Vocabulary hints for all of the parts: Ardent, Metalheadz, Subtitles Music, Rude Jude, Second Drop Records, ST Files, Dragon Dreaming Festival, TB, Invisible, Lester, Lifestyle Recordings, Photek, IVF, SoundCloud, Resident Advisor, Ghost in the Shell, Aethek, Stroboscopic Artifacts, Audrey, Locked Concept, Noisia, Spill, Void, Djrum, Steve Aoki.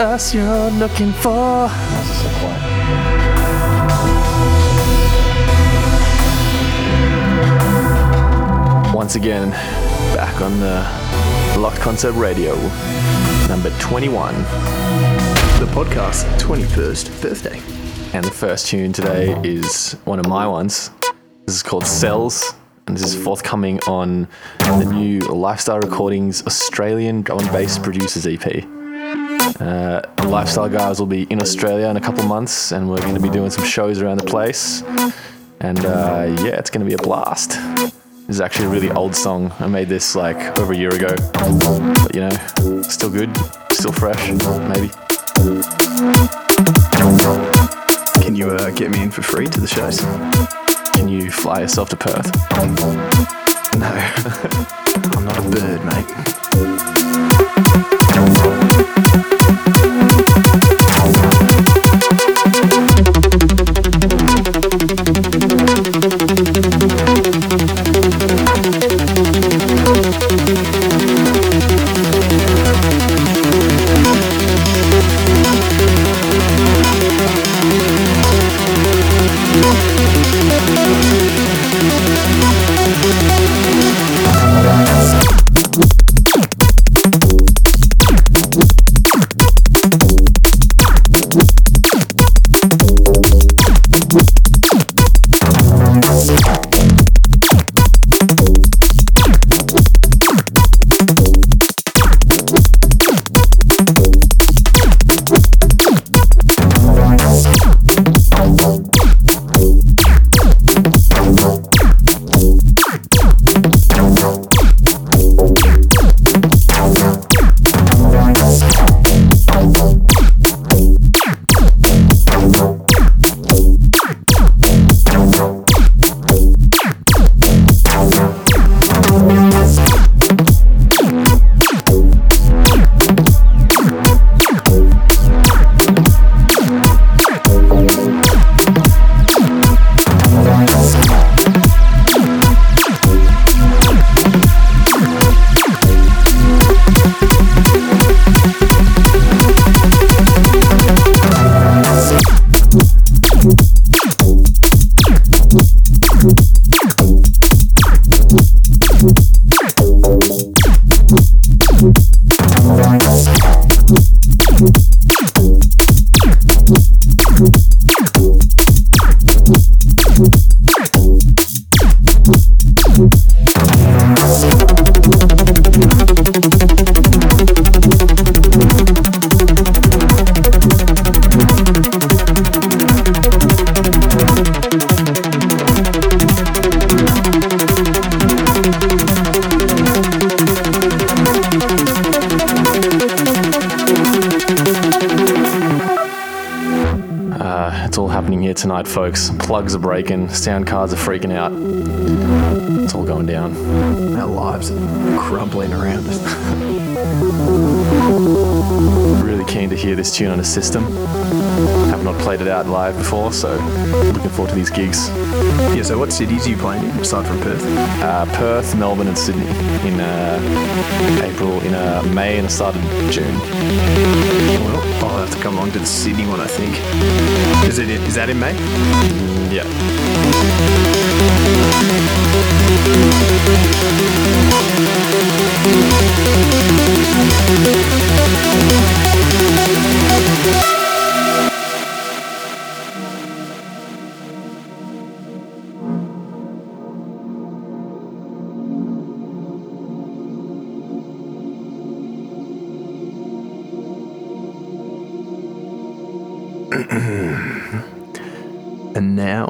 us you're looking for. This is so quiet. Once again, back on the Locked Concept Radio, number 21, the podcast's 21st birthday. And the first tune today is one of my ones. This is called Cells, and this is forthcoming on the new Lifestyle Recordings Australian Drum and Bass Producers EP. The Lifestyle guys will be in Australia in a couple months, and we're going to be doing some shows around the place. And yeah, it's going to be a blast. This is actually a really old song. I made this like over a year ago, but you know, still good, still fresh, maybe. Can you get me in for free to the shows? Can you fly yourself to Perth? No, I'm not a bird, mate. Folks, plugs are breaking, sound cards are freaking out. It's all going down. Our lives are crumbling around us. Really keen to hear this tune on a system. Have not played it out live before, so looking forward to these gigs. Yeah, so what cities are you playing in, aside from Perth? Perth, Melbourne and Sydney in April, in May and the start of June. Well, I'll have to come along to the Sydney one, I think. Is that in May? Yeah. And now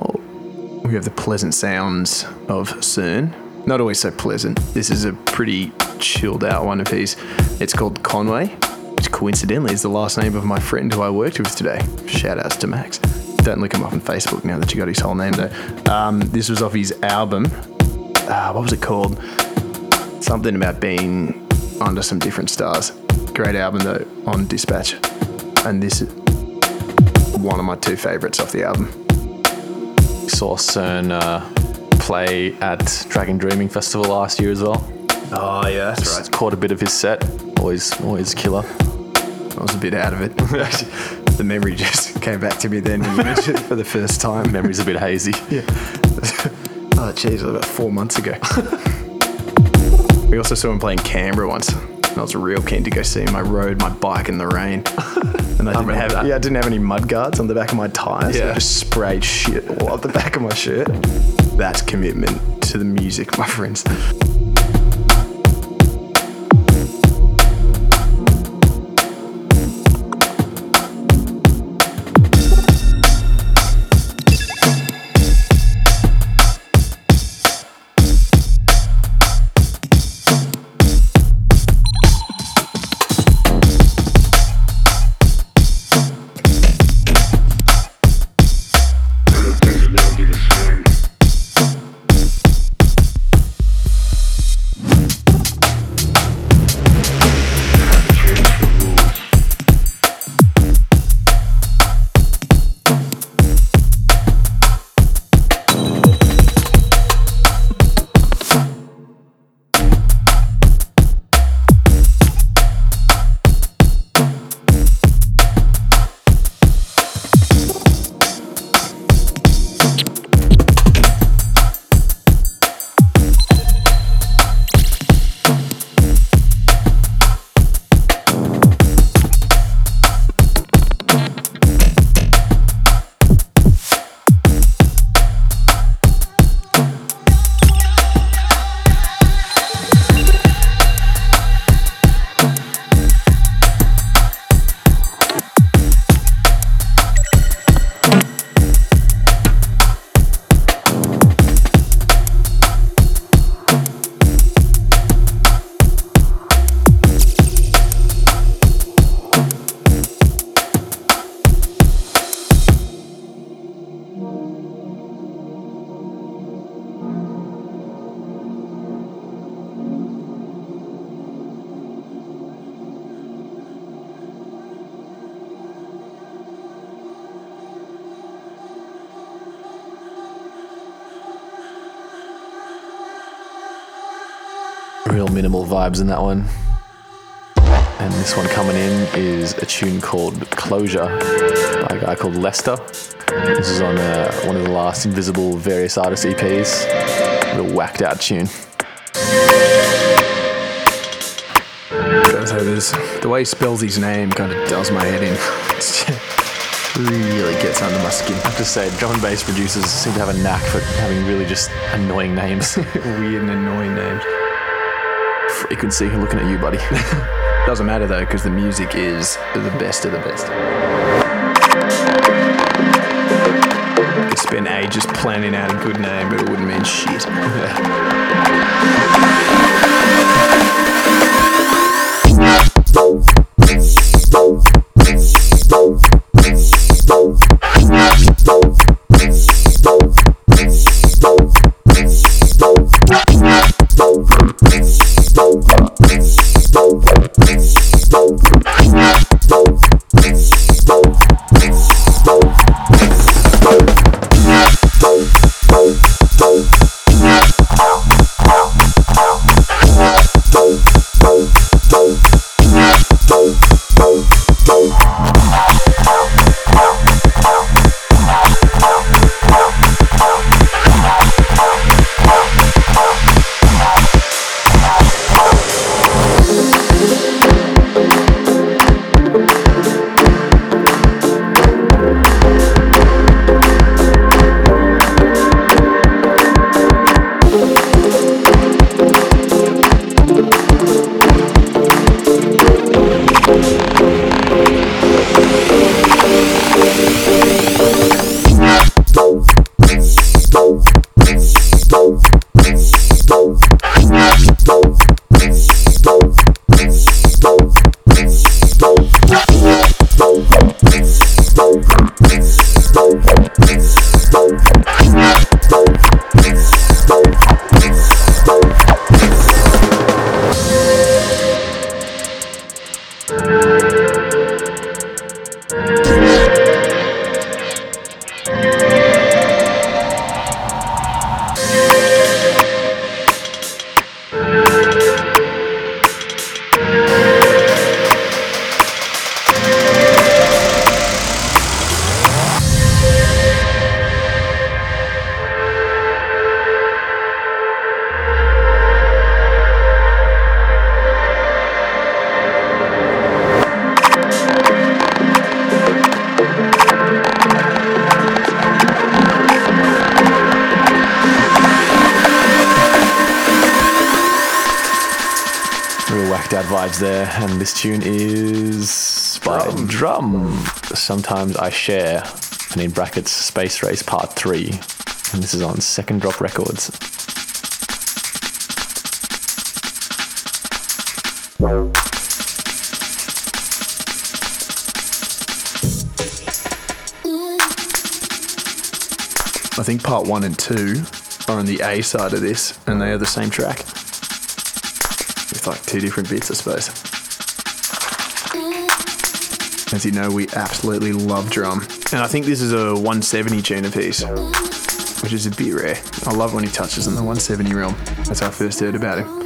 we have the pleasant sounds of CERN. Not always so pleasant. This is a pretty chilled out one of his. It's called Conway, which coincidentally is the last name of my friend who I worked with today. Shout outs to Max. Don't look him up on Facebook now that you got his whole name though. This was off his album. What was it called? Something about being under some different stars. Great album though, on Dispatch. And this is one of my two favourites off the album. Saw CERN play at Dragon Dreaming Festival last year as well. Oh yeah, that's right. Caught a bit of his set. Always killer. I was a bit out of it. The memory just came back to me then when you mentioned it for the first time. Memory's a bit hazy. Yeah. Oh, jeez, about 4 months ago. We also saw him play in Canberra once. And I was real keen to go see him. I rode my bike in the rain. And I didn't have any mud guards on the back of my tyres. Yeah. So I just sprayed shit all up the back of my shirt. That's commitment to the music, my friends. Minimal vibes in that one. And this one coming in is a tune called Closure by a guy called Lester. This is on one of the last Invisible Various Artists EPs. A little whacked out tune. The way he spells his name kind of does my head in. Really gets under my skin. I have to say, drum and bass producers seem to have a knack for having really just annoying names. Weird and annoying names. Frequency looking at you, buddy. Doesn't matter though, because the music is the best of the best. I could spend ages planning out a good name, but it wouldn't mean shit. Blackdad vibes there, and this tune is by Djrum. Sometimes I Share, and in brackets, Space Race Part 3, and this is on Second Drop Records. I think part 1 and 2 are on the A side of this, and they are the same track. It's like two different bits, I suppose. As you know, we absolutely love Djrum. And I think this is a 170 tune of his, which is a bit rare. I love when he touches in the 170 realm. That's how I first heard about him.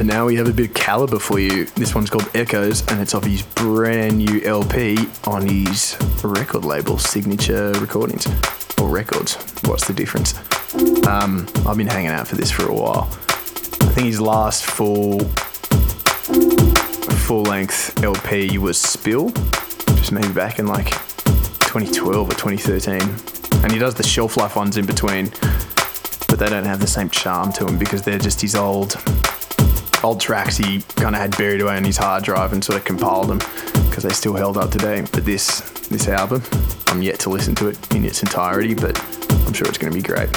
But now we have a bit of caliber for you. This one's called Echoes, and it's off his brand new LP on his record label, Signature Recordings. Or Records, what's the difference? I've been hanging out for this for a while. I think his last full-length LP was Spill, just maybe back in like 2012 or 2013. And he does the shelf life ones in between, but they don't have the same charm to them because they're just his old tracks he kind of had buried away on his hard drive and sort of compiled them because they still held up today. But this album, I'm yet to listen to it in its entirety, but I'm sure it's going to be great.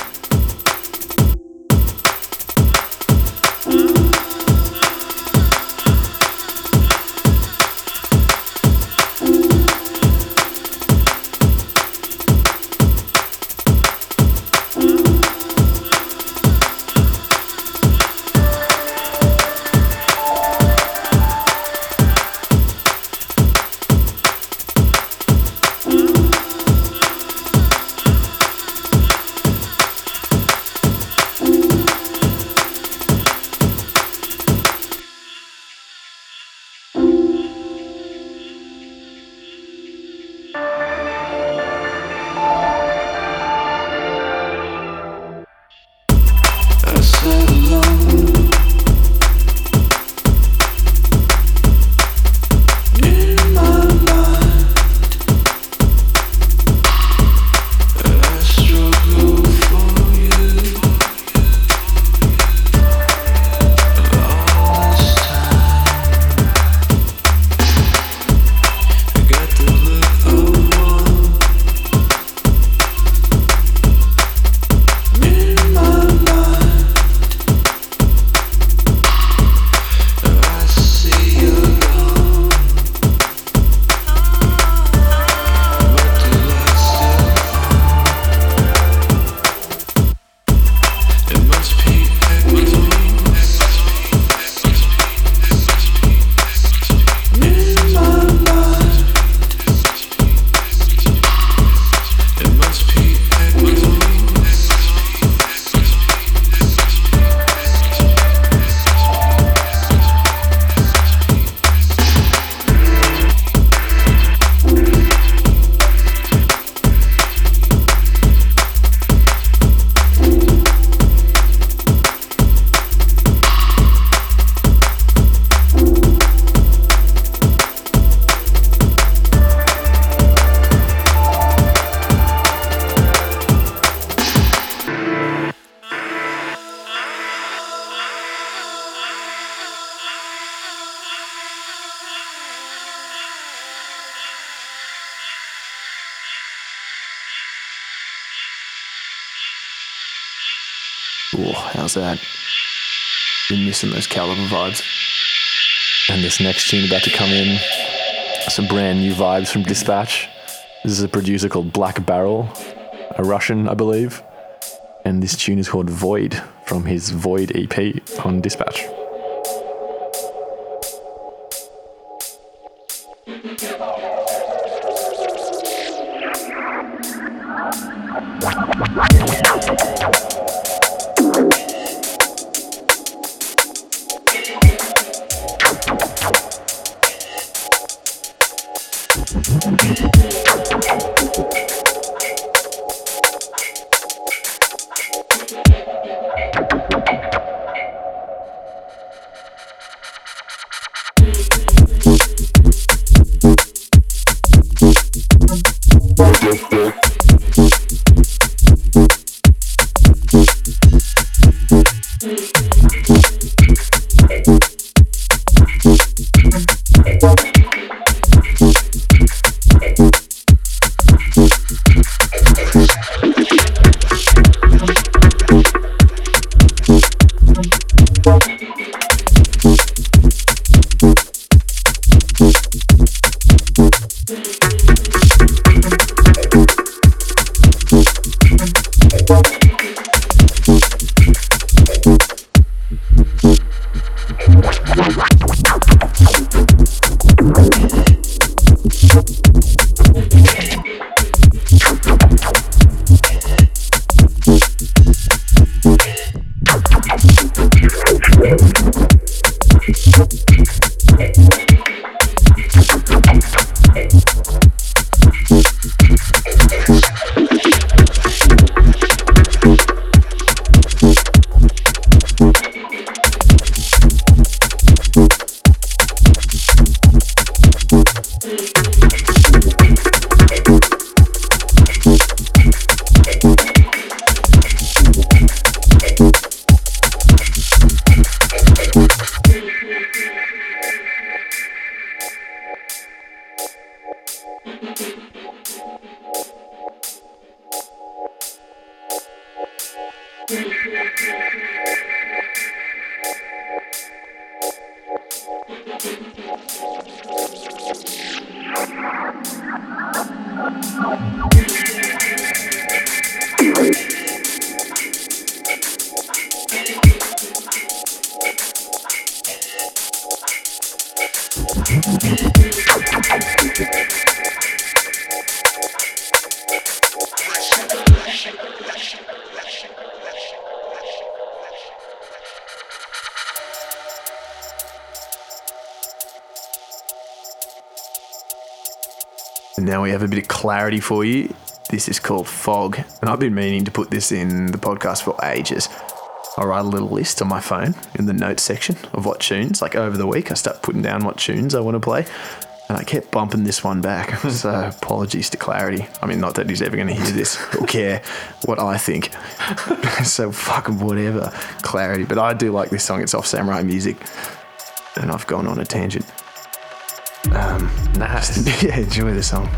That been missing those Caliber vibes, and this next tune about to come in, some brand new vibes from Dispatch. This is a producer called Black Barrel, a Russian, I believe, and this tune is called Void from his Void EP on Dispatch. A bit of clarity for you. This is called Fog, and I've been meaning to put this in the podcast for ages. I write a little list on my phone in the notes section of what tunes, like over the week I start putting down what tunes I want to play, and I kept bumping this one back, so apologies to Clarity. I mean, not that he's ever going to hear this or care what I think, so fucking whatever, Clarity. But I do like this song. It's off Samurai Music, and I've gone on a tangent. Nice. Yeah, enjoy the song.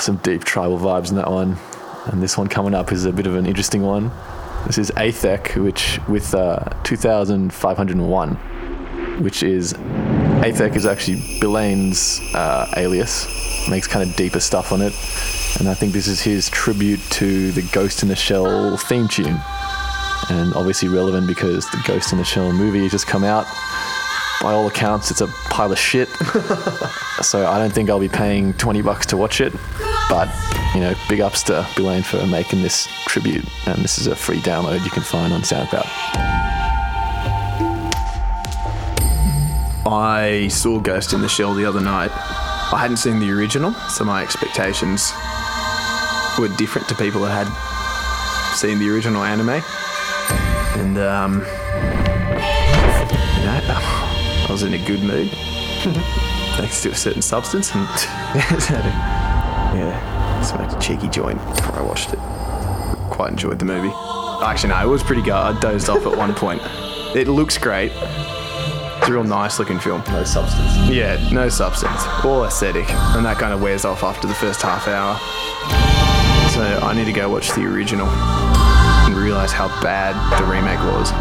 Some deep tribal vibes in that one, and this one coming up is a bit of an interesting one. This is Aethek, which with 2501, which is Aethek is actually Billane's alias. Makes kind of deeper stuff on it, and I think this is his tribute to the Ghost in the Shell theme tune, and obviously relevant because the Ghost in the Shell movie has just come out. By all accounts, it's a pile of shit, so I don't think I'll be paying $20 to watch it. But, you know, big ups to Billane for making this tribute, and this is a free download you can find on SoundCloud. I saw Ghost in the Shell the other night. I hadn't seen the original, so my expectations were different to people that had seen the original anime. And, you know, I was in a good mood, thanks to a certain substance, and yeah, smoked a cheeky joint before I watched it. Quite enjoyed the movie. Actually, no, it was pretty good. I dozed off at one point. It looks great. It's a real nice looking film. No substance. Yeah, no substance. All aesthetic. And that kind of wears off after the first half hour. So I need to go watch the original and realise how bad the remake was.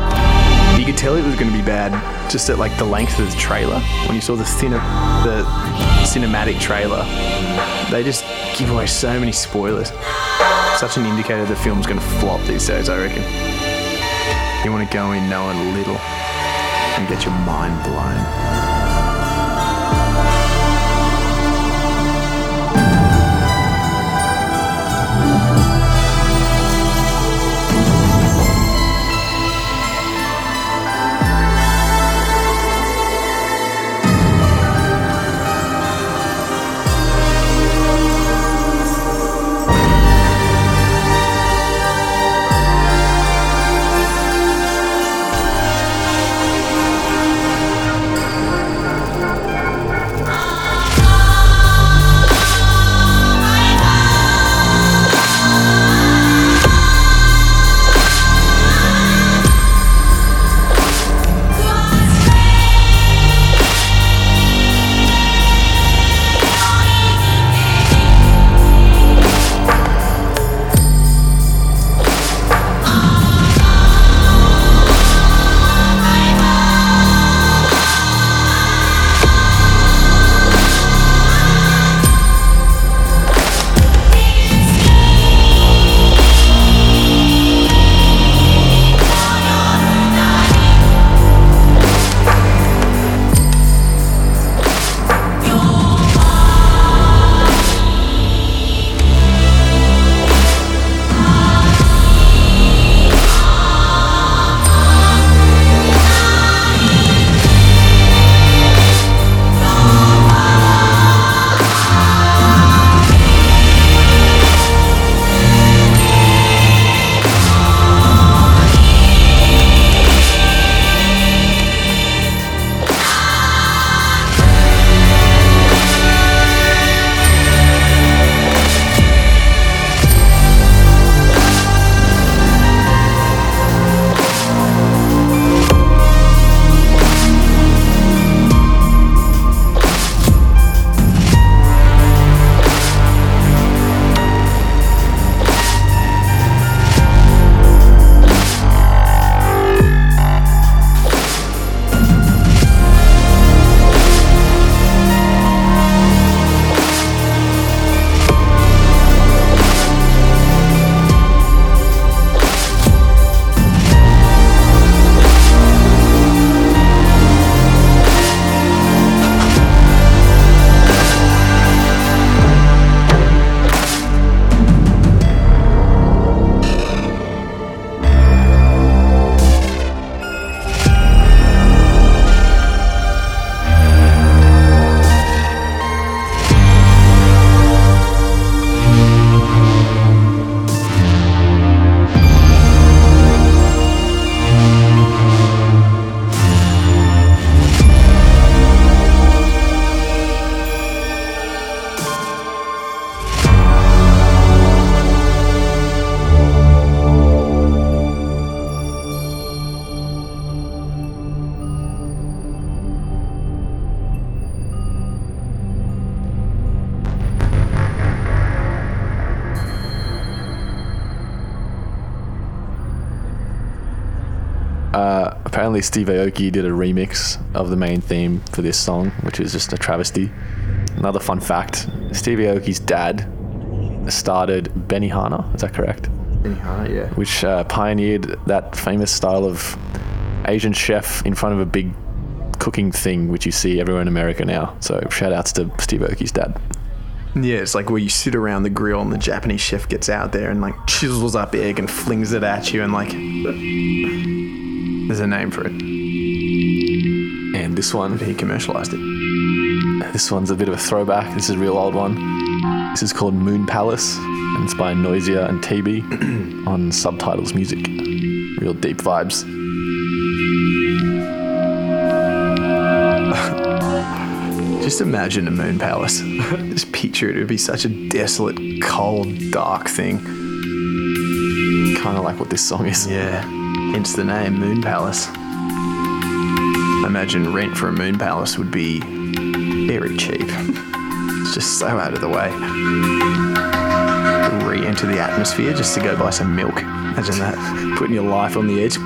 You could tell it was going to be bad just at like the length of the trailer. When you saw the cinematic trailer, they just give away so many spoilers. Such an indicator the film's going to flop these days, I reckon. You want to go in knowing a little and get your mind blown. Apparently Steve Aoki did a remix of the main theme for this song, which is just a travesty. Another fun fact, Steve Aoki's dad started Benihana, is that correct? Benihana, yeah. Which pioneered that famous style of Asian chef in front of a big cooking thing, which you see everywhere in America now. So shout outs to Steve Aoki's dad. Yeah, it's like where you sit around the grill and the Japanese chef gets out there and like chisels up egg and flings it at you and like... There's a name for it. And this one, he commercialized it. This one's a bit of a throwback. This is a real old one. This is called Moon Palace, and it's by Noisia and TB on Subtitles Music. Real deep vibes. Just imagine a moon palace. Just picture it. It would be such a desolate, cold, dark thing. Kind of like what this song is. Yeah. Hence the name, Moon Palace. Imagine rent for a moon palace would be very cheap. It's just so out of the way. Re-enter the atmosphere just to go buy some milk. Imagine that. Putting your life on the edge.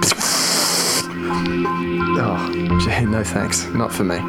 Oh, gee, no thanks. Not for me.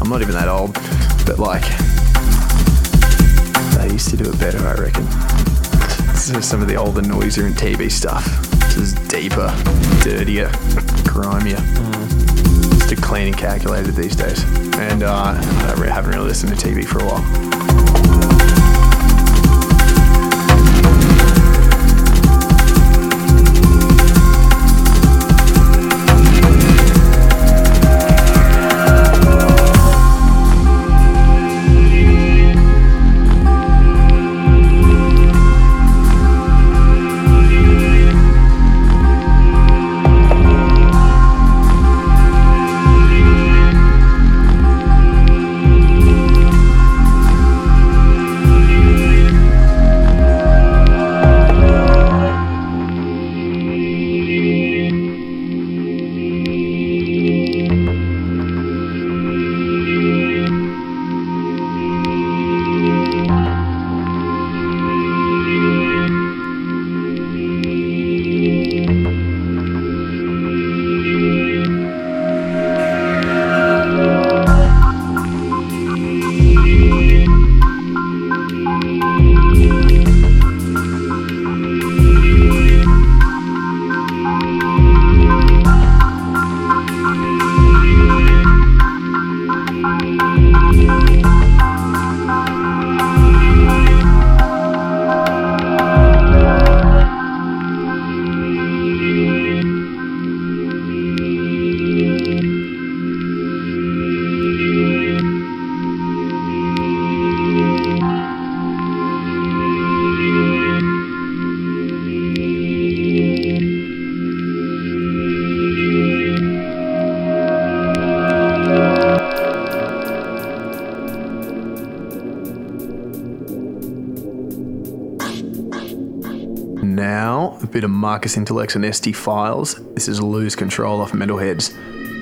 I'm not even that old, but like, they used to do it better, I reckon. This is some of the older, noisier and TB stuff. This is deeper, dirtier, grimier. It's a cleaning calculator these days. And I haven't really listened to TB for a while. now, a bit of Marcus Intalex and ST Files. This is Lose Control off Metalheadz.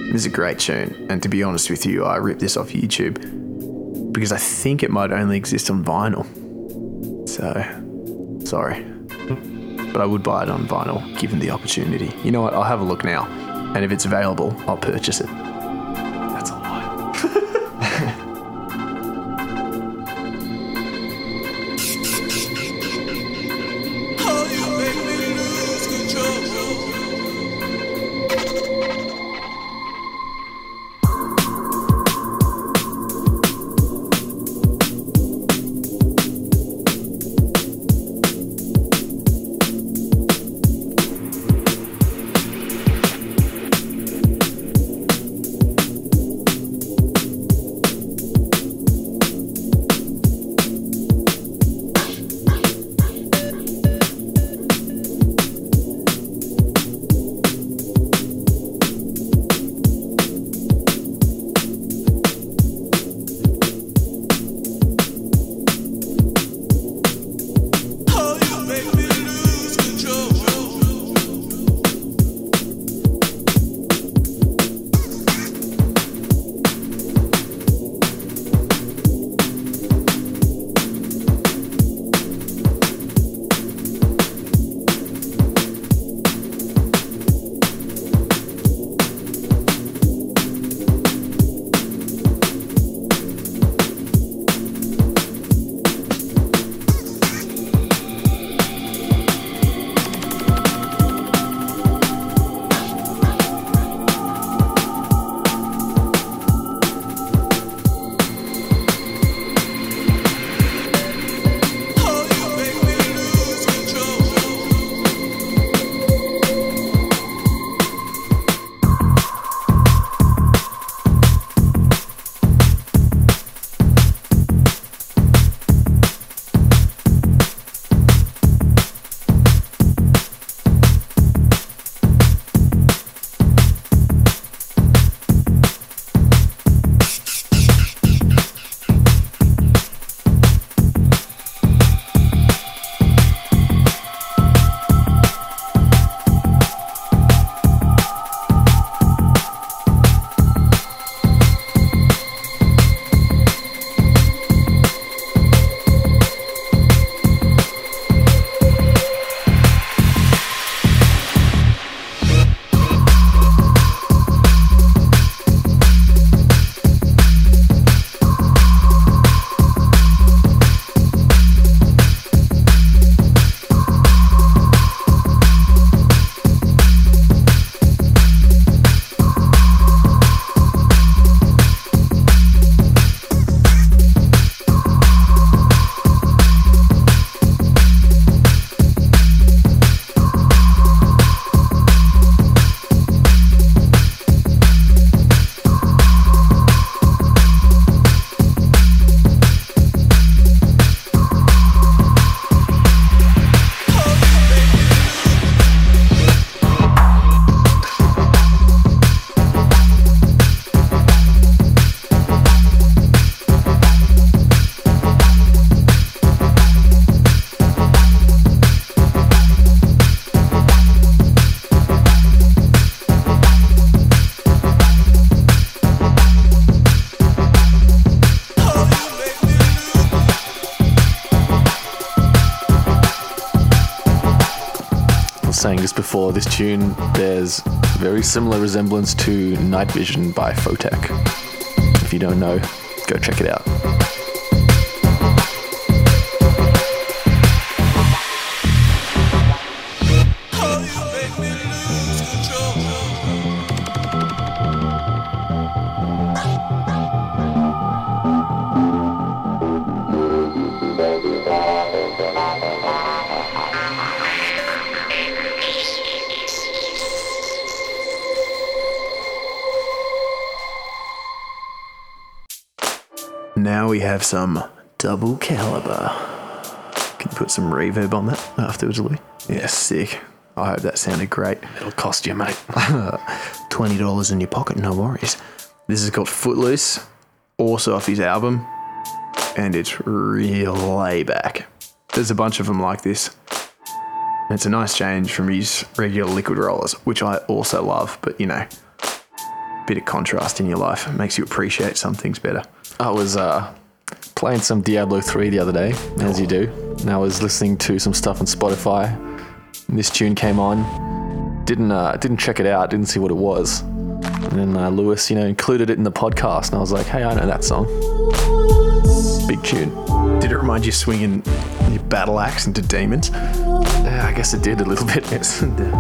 This is a great tune, and to be honest with you, I ripped this off YouTube because I think it might only exist on vinyl. So, sorry. But I would buy it on vinyl given the opportunity. You know what? I'll have a look now, and if it's available, I'll purchase it. Before this tune, there's a very similar resemblance to Night Vision by Photek. If you don't know, go check it out. Now we have some Double Caliber. Can you put some reverb on that afterwards, Lee? Yeah, sick. I hope that sounded great. It'll cost you, mate. $20 in your pocket, no worries. This is called Footloose, also off his album, and it's real layback. There's a bunch of them like this. It's a nice change from his regular liquid rollers, which I also love, but you know, a bit of contrast in your life makes you appreciate some things better. I was playing some Diablo 3 the other day, as you do, and I was listening to some stuff on Spotify, and this tune came on. Didn't check it out, didn't see what it was, and then Lewis, you know, included it in the podcast, and I was like, hey, I know that song. Big tune. Did it remind you of swinging your battle axe into demons? I guess it did a little bit. Yes, it did.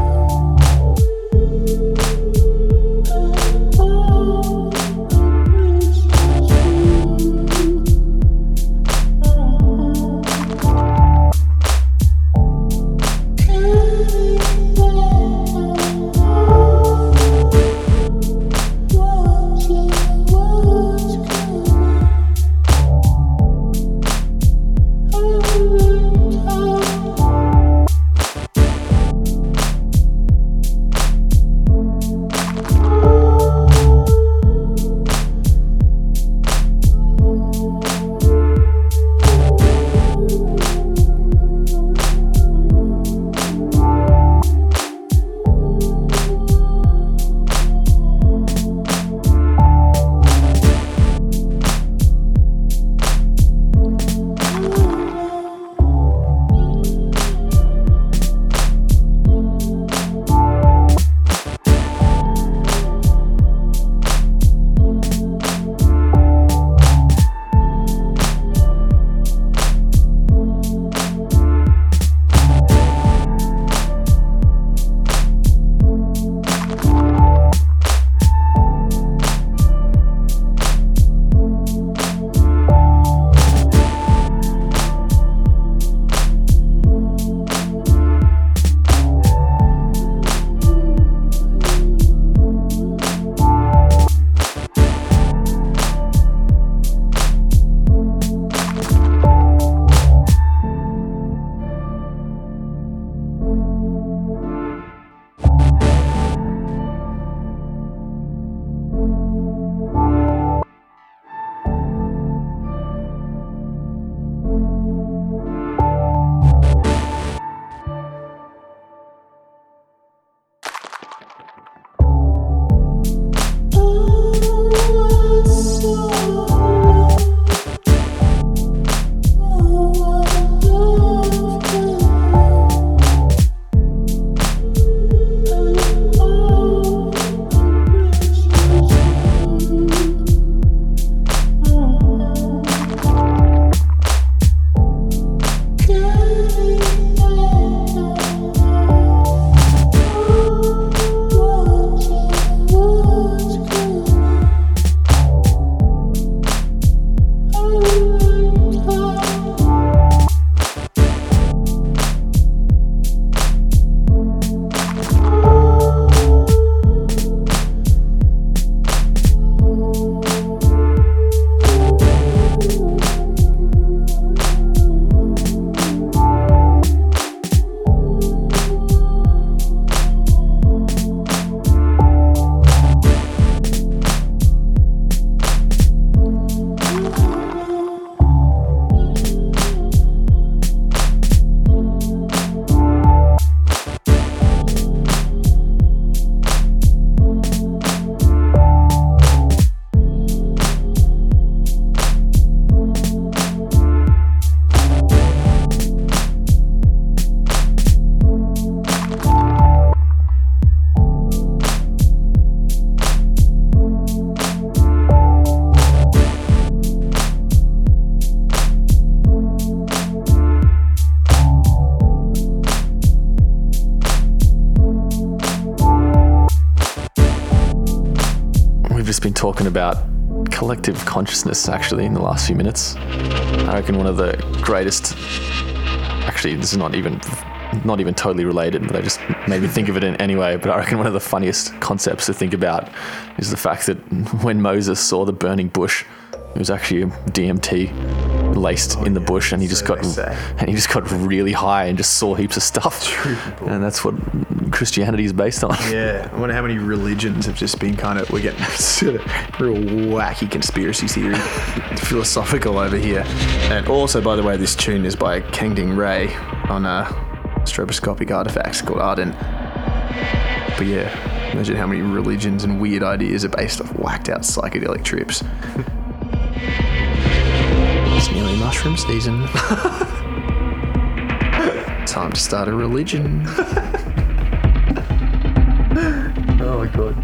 About collective consciousness actually in the last few minutes. I reckon one of the greatest, actually this is not even totally related, but I just made me think of it in anyway, but I reckon one of the funniest concepts to think about is the fact that when Moses saw the burning bush, it was actually a DMT laced in the bush, and he just got really high and just saw heaps of stuff. True. And that's what Christianity is based on. Yeah, I wonder how many religions have just been kind of, we're getting real wacky conspiracy theory philosophical over here. And also, by the way, this tune is by Kangding Ray on Stroboscopic Artifacts called Ardent. But yeah, imagine how many religions and weird ideas are based off whacked out psychedelic trips. It's nearly mushroom season. Time to start a religion. Oh my god.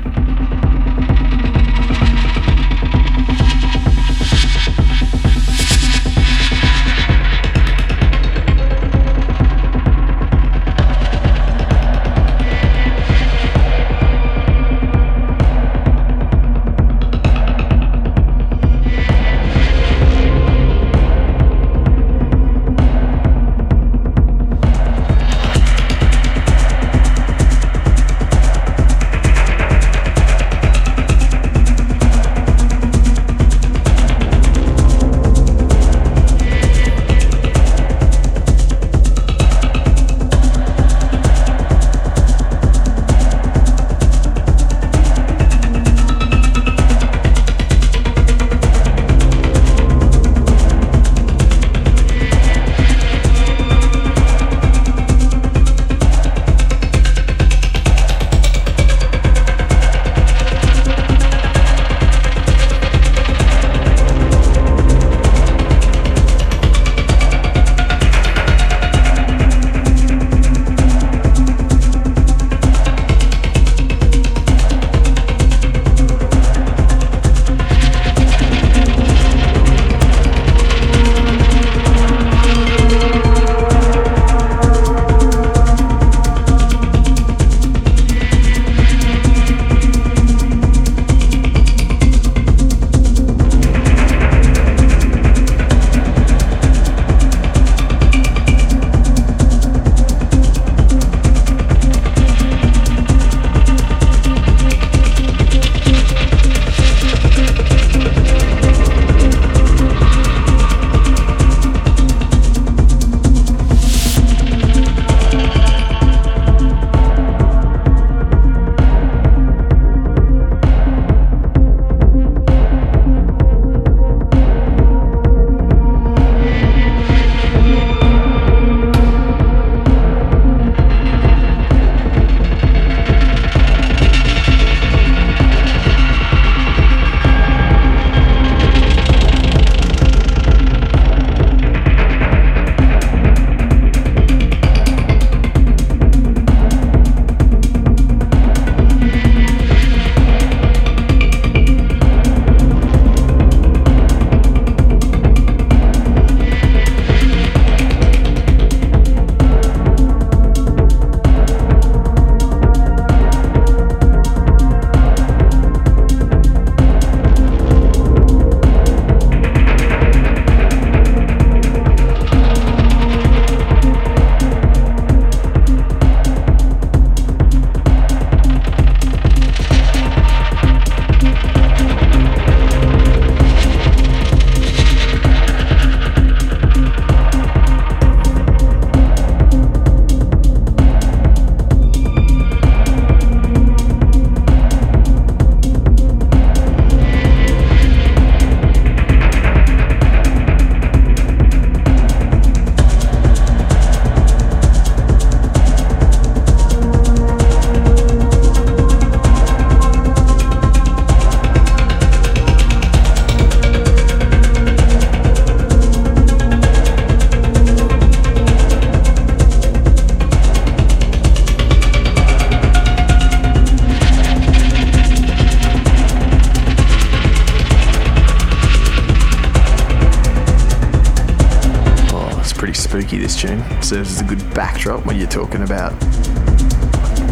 Serves as a good backdrop when you're talking about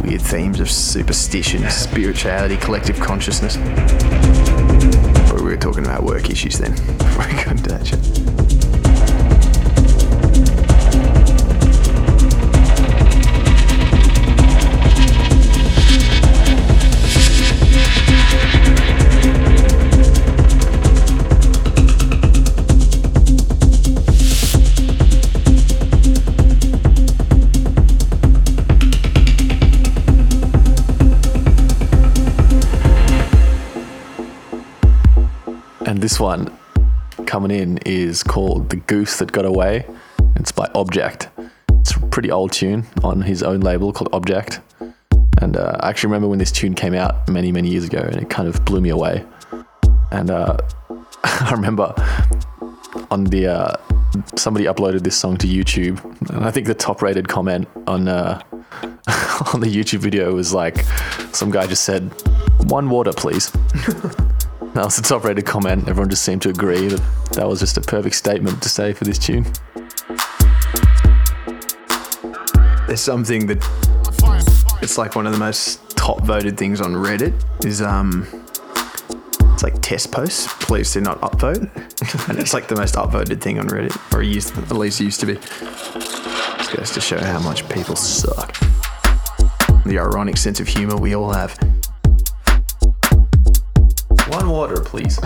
weird themes of superstition, spirituality, collective consciousness. But we were talking about work issues then, before we got into it. This one coming in is called The Goose That Got Away. It's by Objekt. It's a pretty old tune on his own label called Objekt. And I actually remember when this tune came out many, many years ago, and it kind of blew me away. And I remember on the somebody uploaded this song to YouTube, and I think the top-rated comment on the YouTube video was like, some guy just said, "One water, please." That was the top-rated comment. Everyone just seemed to agree that that was just a perfect statement to say for this tune. There's something that it's like one of the most top-voted things on Reddit is it's like test posts. Please do not upvote. And it's like the most upvoted thing on Reddit, or at least used to be. Just goes to show how much people suck. The ironic sense of humor we all have. One water, please.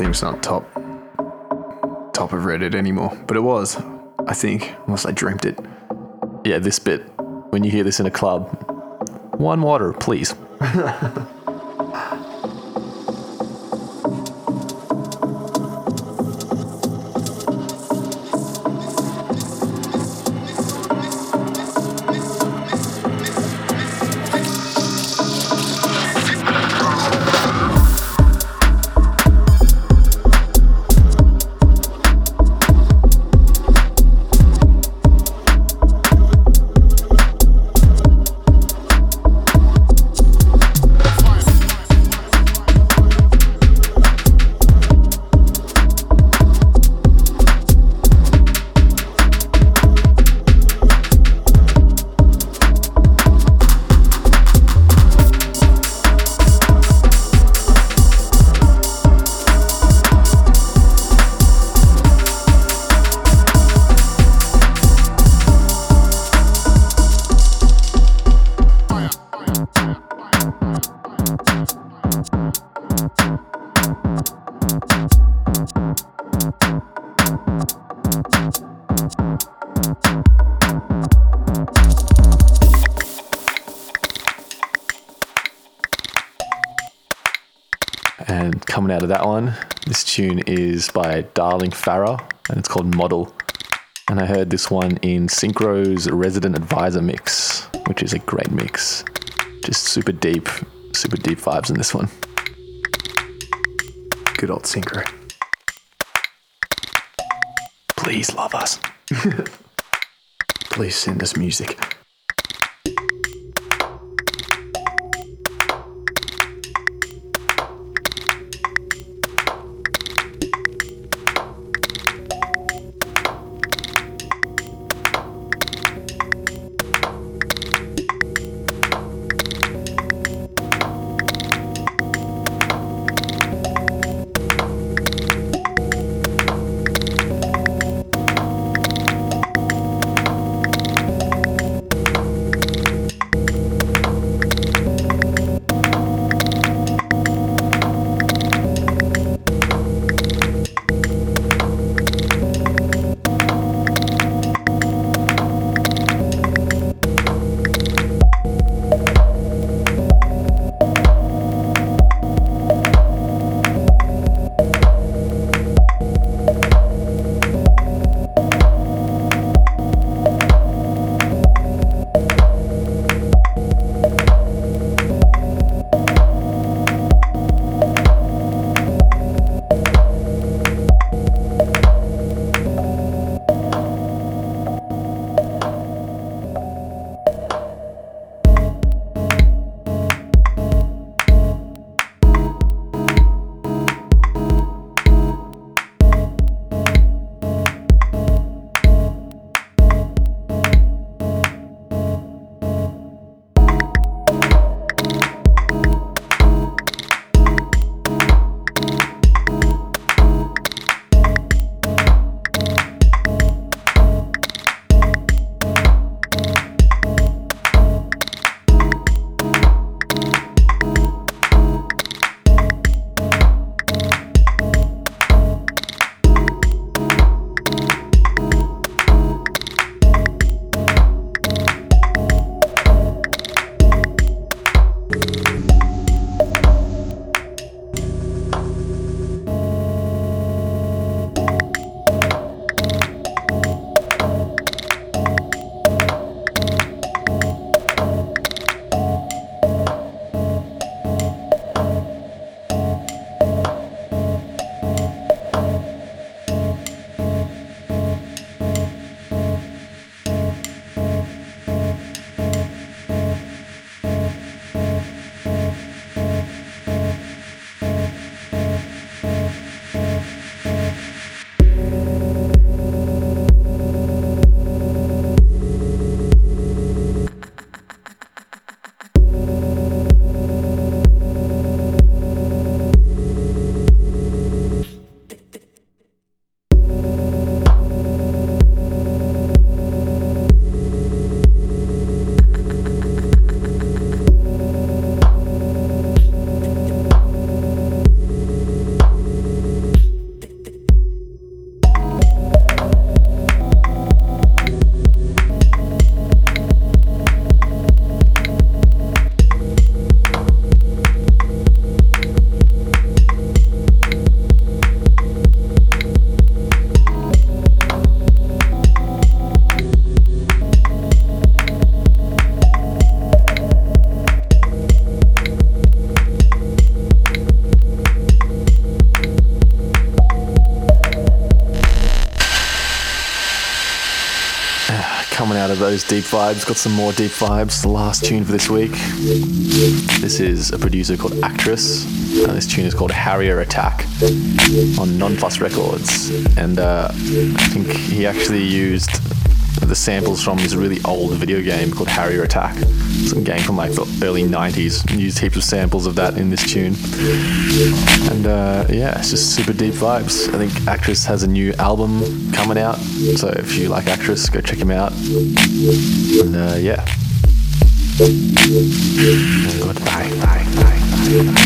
It's not top of Reddit anymore, but it was, I think, unless I dreamt it. Yeah, this bit, when you hear this in a club, one water, please. Out of that one, this tune is by Darling Farrar and it's called Model, and I heard this one in Synchro's Resident Advisor mix, which is a great mix. Just super deep vibes in this one. Good old Synchro, please love us. Please send us music. out of those deep vibes. Got some more deep vibes. The last tune for this week. This is a producer called Actress. This tune is called Harrier Attack on Nonplus Records. And I think he actually used the samples from this really old video game called Harrier Attack. Some game from like the early 90s. Used heaps of samples of that in this tune. And yeah, it's just super deep vibes. I think Actress has a new album coming out. So if you like Actress, go check him out. And yeah. Goodbye, bye, bye, bye, bye.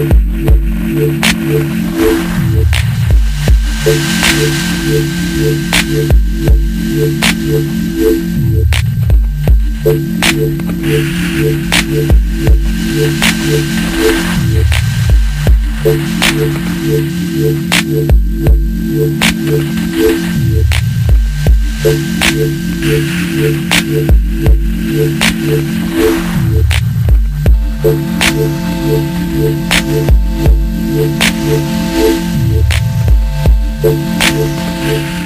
Thank you.